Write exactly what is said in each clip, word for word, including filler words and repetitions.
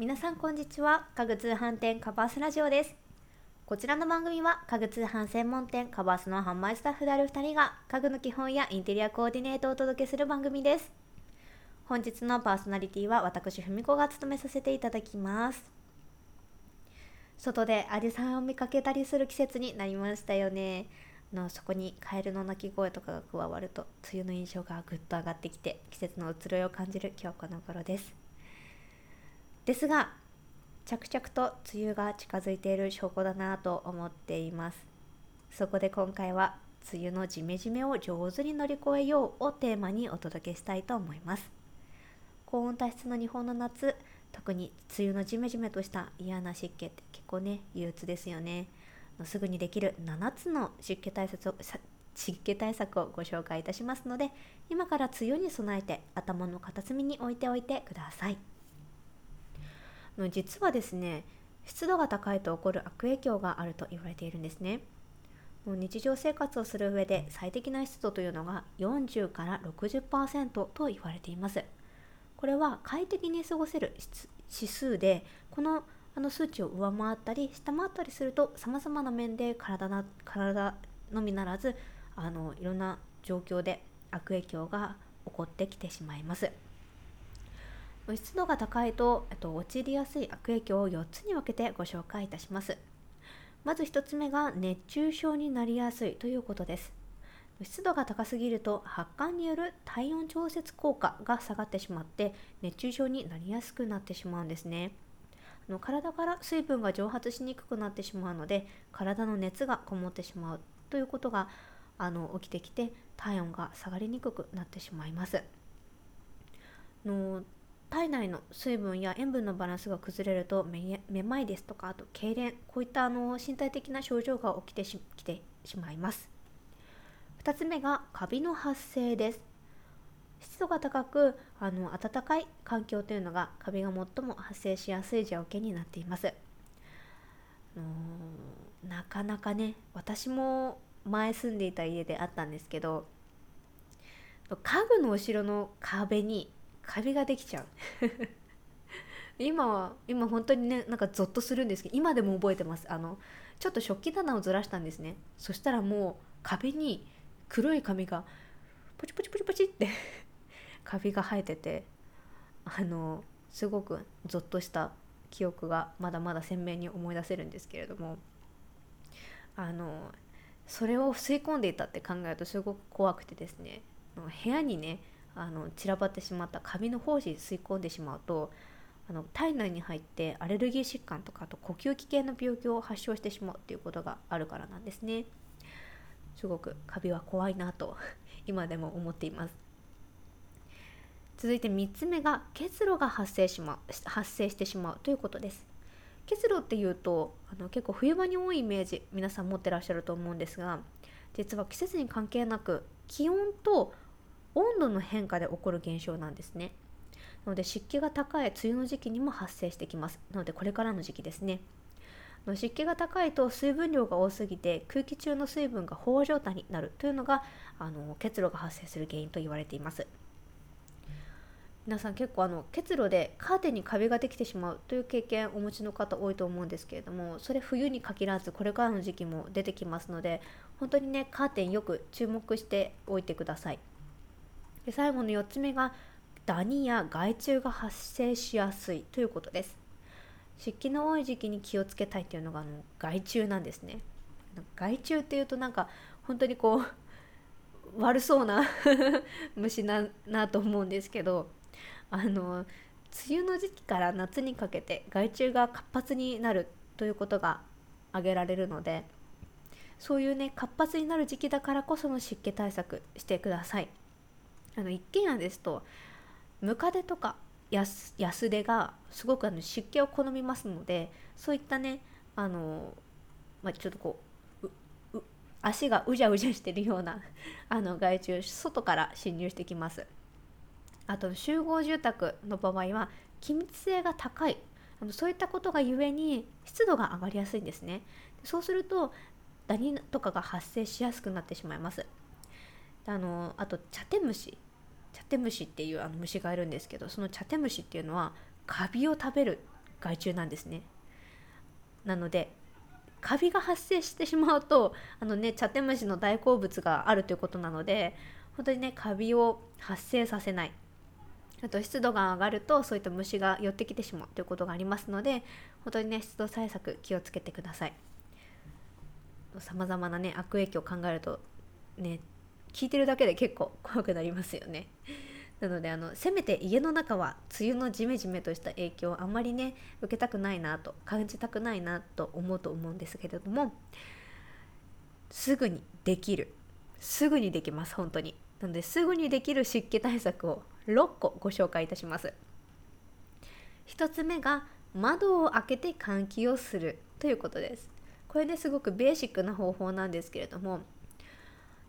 皆さんこんにちは。家具通販店カバースラジオです。こちらの番組は家具通販専門店カバースの販売スタッフであるふたりが家具の基本やインテリアコーディネートをお届けする番組です。本日のパーソナリティは私ふみこが務めさせていただきます。外でアジサイを見かけたりする季節になりましたよね。あのそこにカエルの鳴き声とかが加わると梅雨の印象がぐっと上がってきて、季節の移ろいを感じる今日この頃です。ですが、着々と梅雨が近づいている証拠だなと思っています。そこで今回は、梅雨のジメジメを上手に乗り越えようをテーマにお届けしたいと思います。高温多湿の日本の夏、特に梅雨のジメジメとした嫌な湿気って結構ね、憂鬱ですよね。すぐにできるななつの湿気対策を、湿気対策をご紹介いたしますので、今から梅雨に備えて頭の片隅に置いておいてください。実はですね、湿度が高いと起こる悪影響があると言われているんですね。もう日常生活をする上で最適な湿度というのがよんじゅうからろくじゅっパーセント と言われています。これは快適に過ごせる指数で、こ の, あの数値を上回ったり下回ったりすると、さまざまな面で 体, な体のみならずあのいろんな状況で悪影響が起こってきてしまいます。湿度が高いと、えっと、陥りやすい悪影響をよっつに分けてご紹介いたします。まずひとつめが熱中症になりやすいということです。湿度が高すぎると発汗による体温調節効果が下がってしまって、熱中症になりやすくなってしまうんですね。あの体から水分が蒸発しにくくなってしまうので、体の熱がこもってしまうということがあの起きてきて、体温が下がりにくくなってしまいます。の体内の水分や塩分のバランスが崩れると、め、めまいですとか、あと痙攣、こういったあの身体的な症状が起きてし、きてしまいます。ふたつめがカビの発生です。湿度が高く、あの暖かい環境というのがカビが最も発生しやすい条件になっています。うん、なかなかね、私も前住んでいた家であったんですけど、家具の後ろの壁にカビができちゃう今は今本当にね、なんかゾッとするんですけど、今でも覚えてます。あのちょっと食器棚をずらしたんですね。そしたらもう壁に黒い紙がポチポチポチポチってカビが生えてて、あのすごくゾッとした記憶がまだまだ鮮明に思い出せるんですけれども、あのそれを吸い込んでいたって考えるとすごく怖くてですね、部屋にねあの散らばってしまったカビの胞子吸い込んでしまうと、あの体内に入ってアレルギー疾患とか、あと呼吸器系の病気を発症してしまうっていうことがあるからなんですね。すごくカビは怖いなと今でも思っています。続いてみっつめが結露が発生しま、発生してしまうということです。結露っていうとあの結構冬場に多いイメージ皆さん持ってらっしゃると思うんですが、実は季節に関係なく気温と温度の変化で起こる現象なんですね。なので湿気が高い梅雨の時期にも発生してきます。なのでこれからの時期ですね。湿気が高いと水分量が多すぎて、空気中の水分が飽和状態になるというのがあの結露が発生する原因と言われています。皆さん結構あの結露でカーテンにカビができてしまうという経験をお持ちの方多いと思うんですけれども、それ冬に限らずこれからの時期も出てきますので、本当にねカーテンよく注目しておいてください。で最後のよっつめがダニや害虫が発生しやすいということです。湿気の多い時期に気をつけたいというのがあの害虫なんですね。害虫っていうとなんか本当にこう悪そうな虫ななと思うんですけど、あの梅雨の時期から夏にかけて害虫が活発になるということが挙げられるので、そういうね活発になる時期だからこその湿気対策してください。あの一軒家ですとムカデとかヤスデがすごくあの湿気を好みますので、そういったねあの、まあ、ちょっとこう、う、う足がうじゃうじゃしてるようなあの害虫、外から侵入してきます。あと集合住宅の場合は気密性が高い、あのそういったことがゆえに湿度が上がりやすいんですね。そうするとダニとかが発生しやすくなってしまいます。あのあとチャテムシチャテムシっていうあの虫がいるんですけど、そのチャテムシっていうのはカビを食べる害虫なんですね。なのでカビが発生してしまうとあのね、チャテムシの大好物があるということなので、本当にねカビを発生させない、あと湿度が上がるとそういった虫が寄ってきてしまうということがありますので、本当にね湿度対策気をつけてください。さまざまなね悪影響を考えるとね、聞いてるだけで結構怖くなりますよね。なのであのせめて家の中は梅雨のジメジメとした影響をあんまりね受けたくないなと感じたくないなと思うと思うんですけれども、すぐにできるすぐにできます本当に。なのですぐにできる湿気対策をろっこご紹介いたします。ひとつめが窓を開けて換気をするということです。これねすごくベーシックな方法なんですけれども、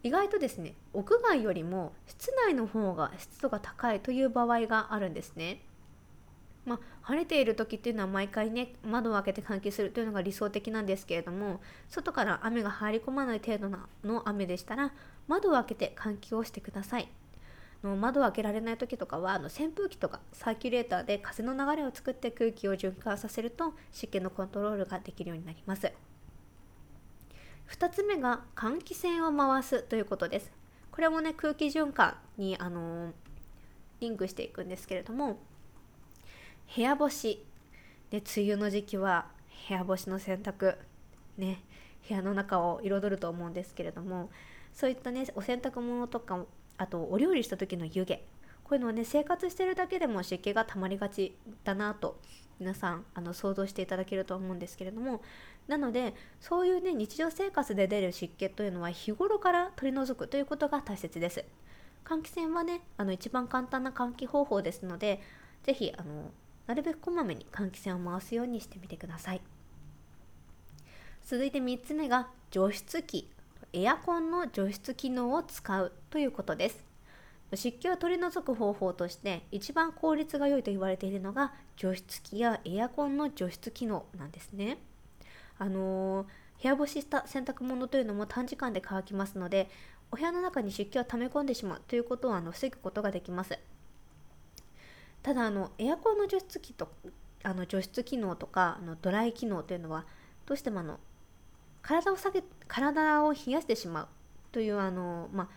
意外とですね屋外よりも室内の方が湿度が高いという場合があるんですね。まあ、晴れている時っていうのは毎回ね窓を開けて換気するというのが理想的なんですけれども、外から雨が入り込まない程度の雨でしたら窓を開けて換気をしてください。の窓を開けられない時とかはあの扇風機とかサーキュレーターで風の流れを作って空気を循環させると湿気のコントロールができるようになります。ふたつめが換気扇を回すということです。これもね空気循環にあのー、リンクしていくんですけれども、部屋干しで、ね、梅雨の時期は部屋干しの洗濯ね部屋の中を彩ると思うんですけれども、そういったねお洗濯物とかあとお料理した時の湯気、こういうのはね生活してるだけでも湿気が溜まりがちだなと皆さんあの想像していただけると思うんですけれども、なのでそういうね日常生活で出る湿気というのは日頃から取り除くということが大切です。換気扇はねあの一番簡単な換気方法ですので、ぜひあのなるべくこまめに換気扇を回すようにしてみてください。続いてみっつめが除湿機、エアコンの除湿機能を使うということです。湿気を取り除く方法として一番効率が良いと言われているのが除湿機やエアコンの除湿機能なんですね。あのー、部屋干しした洗濯物というのも短時間で乾きますので、お部屋の中に湿気を溜め込んでしまうということをあの防ぐことができます。ただあのエアコンの除湿機とあの除湿機能とかあのドライ機能というのはどうしてもあの体を下げ体を冷やしてしまうというあのまあ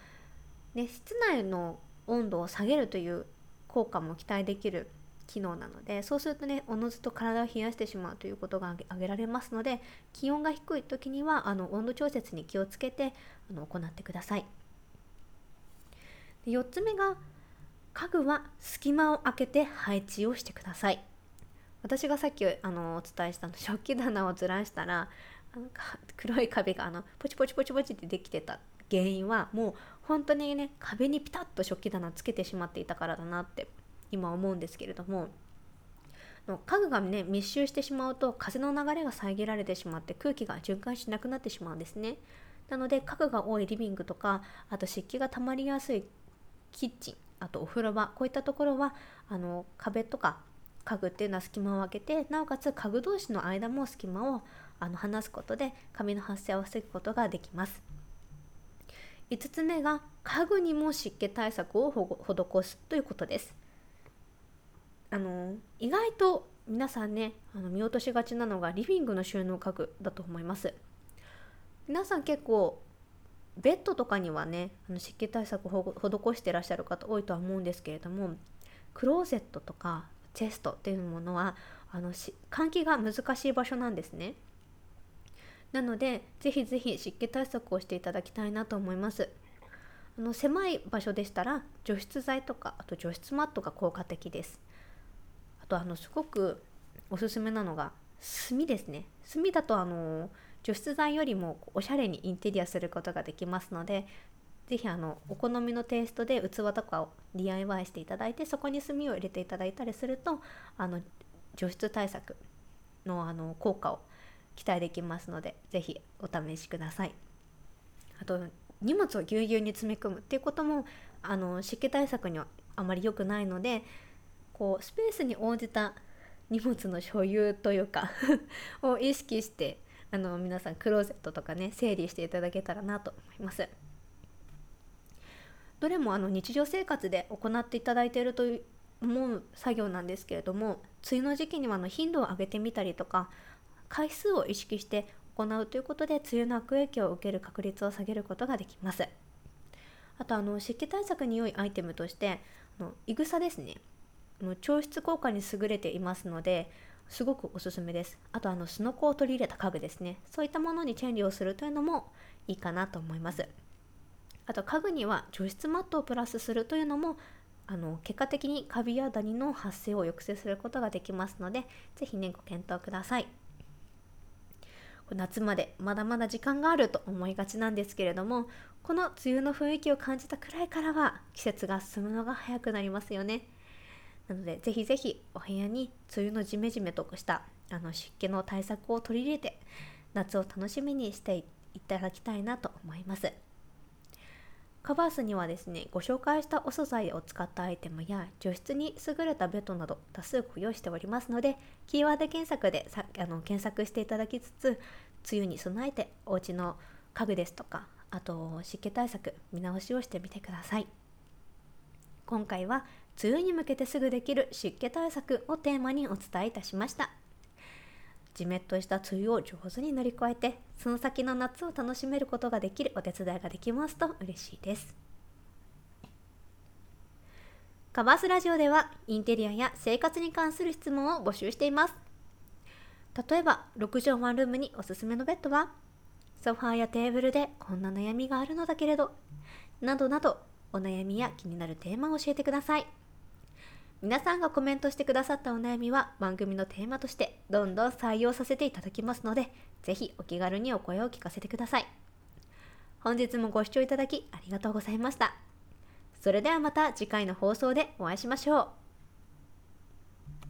ね、室内の温度を下げるという効果も期待できる機能なので、そうするとねおのずと体を冷やしてしまうということが挙げられますので、気温が低い時にはあの温度調節に気をつけてあの行ってください。でよっつめが家具は隙間を空けて配置をしてください。私がさっきあのお伝えしたの食器棚をずらしたら黒い壁があのポチポチポチポチってできてた原因はもう本当にね壁にピタッと食器棚つけてしまっていたからだなって今思うんですけれども、家具がね密集してしまうと風の流れが遮られてしまって空気が循環しなくなってしまうんですね。なので家具が多いリビングとか、あと湿気がたまりやすいキッチン、あとお風呂場、こういったところはあの壁とか家具っていうのは隙間を空けて、なおかつ家具同士の間も隙間をあの離すことでカビの発生を防ぐことができます。いつつめが家具にも湿気対策を施すということです。あの意外と皆さんねあの見落としがちなのがリビングの収納家具だと思います。皆さん結構ベッドとかにはねあの湿気対策を施していらっしゃる方多いとは思うんですけれども、クローゼットとかチェストっていうものはあの換気が難しい場所なんですね。なのでぜひぜひ湿気対策をしていただきたいなと思います。あの狭い場所でしたら除湿剤とかあと除湿マットが効果的です。あとあのすごくおすすめなのが炭ですね。炭だとあの除湿剤よりもおしゃれにインテリアすることができますので、ぜひあのお好みのテイストで器とかを ディーアイワイ していただいて、そこに炭を入れていただいたりするとあの除湿対策 の, あの効果を期待できますので、ぜひお試しください。あと荷物をぎゅうぎゅうに詰め込むっていうこともあの湿気対策にはあまり良くないので、こうスペースに応じた荷物の所有というかを意識してあの皆さんクローゼットとかね整理していただけたらなと思います。どれもあの日常生活で行っていただいていると思う作業なんですけれども、梅雨の時期にはあの頻度を上げてみたりとか回数を意識して行うということで、梅雨の悪影響を受ける確率を下げることができます。あとあの湿気対策に良いアイテムとしてあのいぐさですね、あの調湿効果に優れていますのですごくおすすめです。あとあのすのこを取り入れた家具ですね、そういったものにチェンジをするというのもいいかなと思います。あと家具には除湿マットをプラスするというのもあの結果的にカビやダニの発生を抑制することができますので、ぜひねご検討ください。夏までまだまだ時間があると思いがちなんですけれども、この梅雨の雰囲気を感じたくらいからは季節が進むのが早くなりますよね。なのでぜひぜひお部屋に梅雨のジメジメとしたあの湿気の対策を取り入れて夏を楽しみにしていただきたいなと思います。カバースにはですね、ご紹介したお素材を使ったアイテムや除湿に優れたベッドなど多数ご用意しておりますので、キーワード検索でさあの検索していただきつつ、梅雨に備えてお家の家具ですとか、あと湿気対策見直しをしてみてください。今回は梅雨に向けてすぐできる湿気対策をテーマにお伝えいたしました。じめっとした梅雨を上手に乗り越えて、その先の夏を楽しめることができるお手伝いができますと嬉しいです。カバースラジオではインテリアや生活に関する質問を募集しています。例えばろく畳ワンルームにおすすめのベッドは、ソファーやテーブルでこんな悩みがあるのだけれど、などなどお悩みや気になるテーマを教えてください。皆さんがコメントしてくださったお悩みは番組のテーマとしてどんどん採用させていただきますので、ぜひお気軽にお声を聞かせてください。本日もご視聴いただきありがとうございました。それではまた次回の放送でお会いしましょう。